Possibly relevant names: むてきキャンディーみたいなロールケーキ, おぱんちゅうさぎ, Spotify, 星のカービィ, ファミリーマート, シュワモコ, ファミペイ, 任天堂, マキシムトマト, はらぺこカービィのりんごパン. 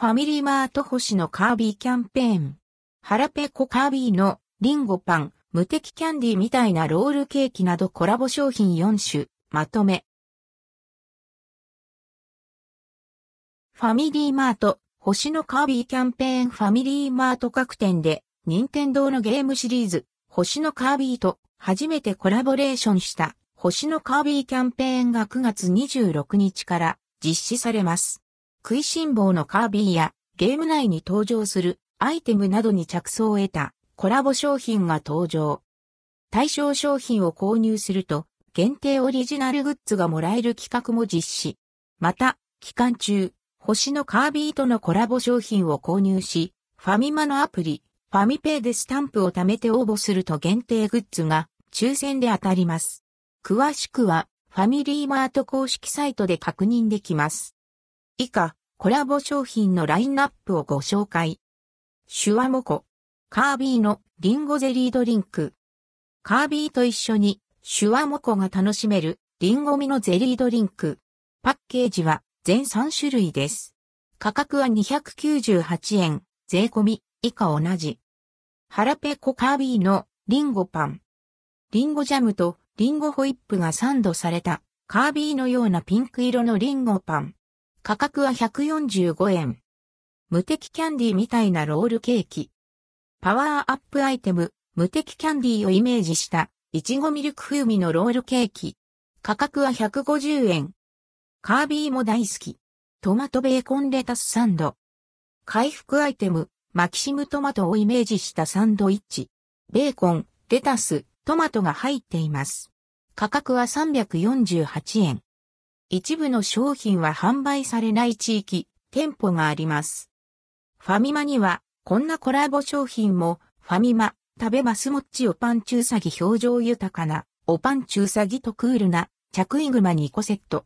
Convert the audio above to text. ファミリーマート星のカービィキャンペーン。腹ペコカービィのリンゴパン、無敵キャンディみたいなロールケーキなどコラボ商品4種、まとめ。ファミリーマート星のカービィキャンペーン。ファミリーマート各店で任天堂のゲームシリーズ星のカービィと初めてコラボレーションした星のカービィキャンペーンが9月26日から実施されます。食いしん坊のカービィやゲーム内に登場するアイテムなどに着想を得たコラボ商品が登場。対象商品を購入すると限定オリジナルグッズがもらえる企画も実施。また、期間中、星のカービィとのコラボ商品を購入し、ファミマのアプリ、ファミペイでスタンプを貯めて応募すると限定グッズが抽選で当たります。詳しくはファミリーマート公式サイトで確認できます。以下、コラボ商品のラインナップをご紹介。シュワモコ、カービィのリンゴゼリードリンク。カービィと一緒にシュワモコが楽しめるリンゴ味のゼリードリンク。パッケージは全3種類です。価格は298円、税込み、以下同じ。腹ペコカービィのリンゴパン。リンゴジャムとリンゴホイップがサンドされたカービィのようなピンク色のリンゴパン。価格は145円。無敵キャンディみたいなロールケーキ。パワーアップアイテム、無敵キャンディをイメージした、いちごミルク風味のロールケーキ。価格は150円。カービィも大好き。トマトベーコンレタスサンド。回復アイテム、マキシムトマトをイメージしたサンドイッチ。ベーコン、レタス、トマトが入っています。価格は348円。一部の商品は販売されない地域、店舗があります。ファミマには、こんなコラボ商品も、ファミマ、食べますもっちおぱんちゅうさぎ表情豊かな、おぱんちゅうさぎとクールな、着いぐま2個セット。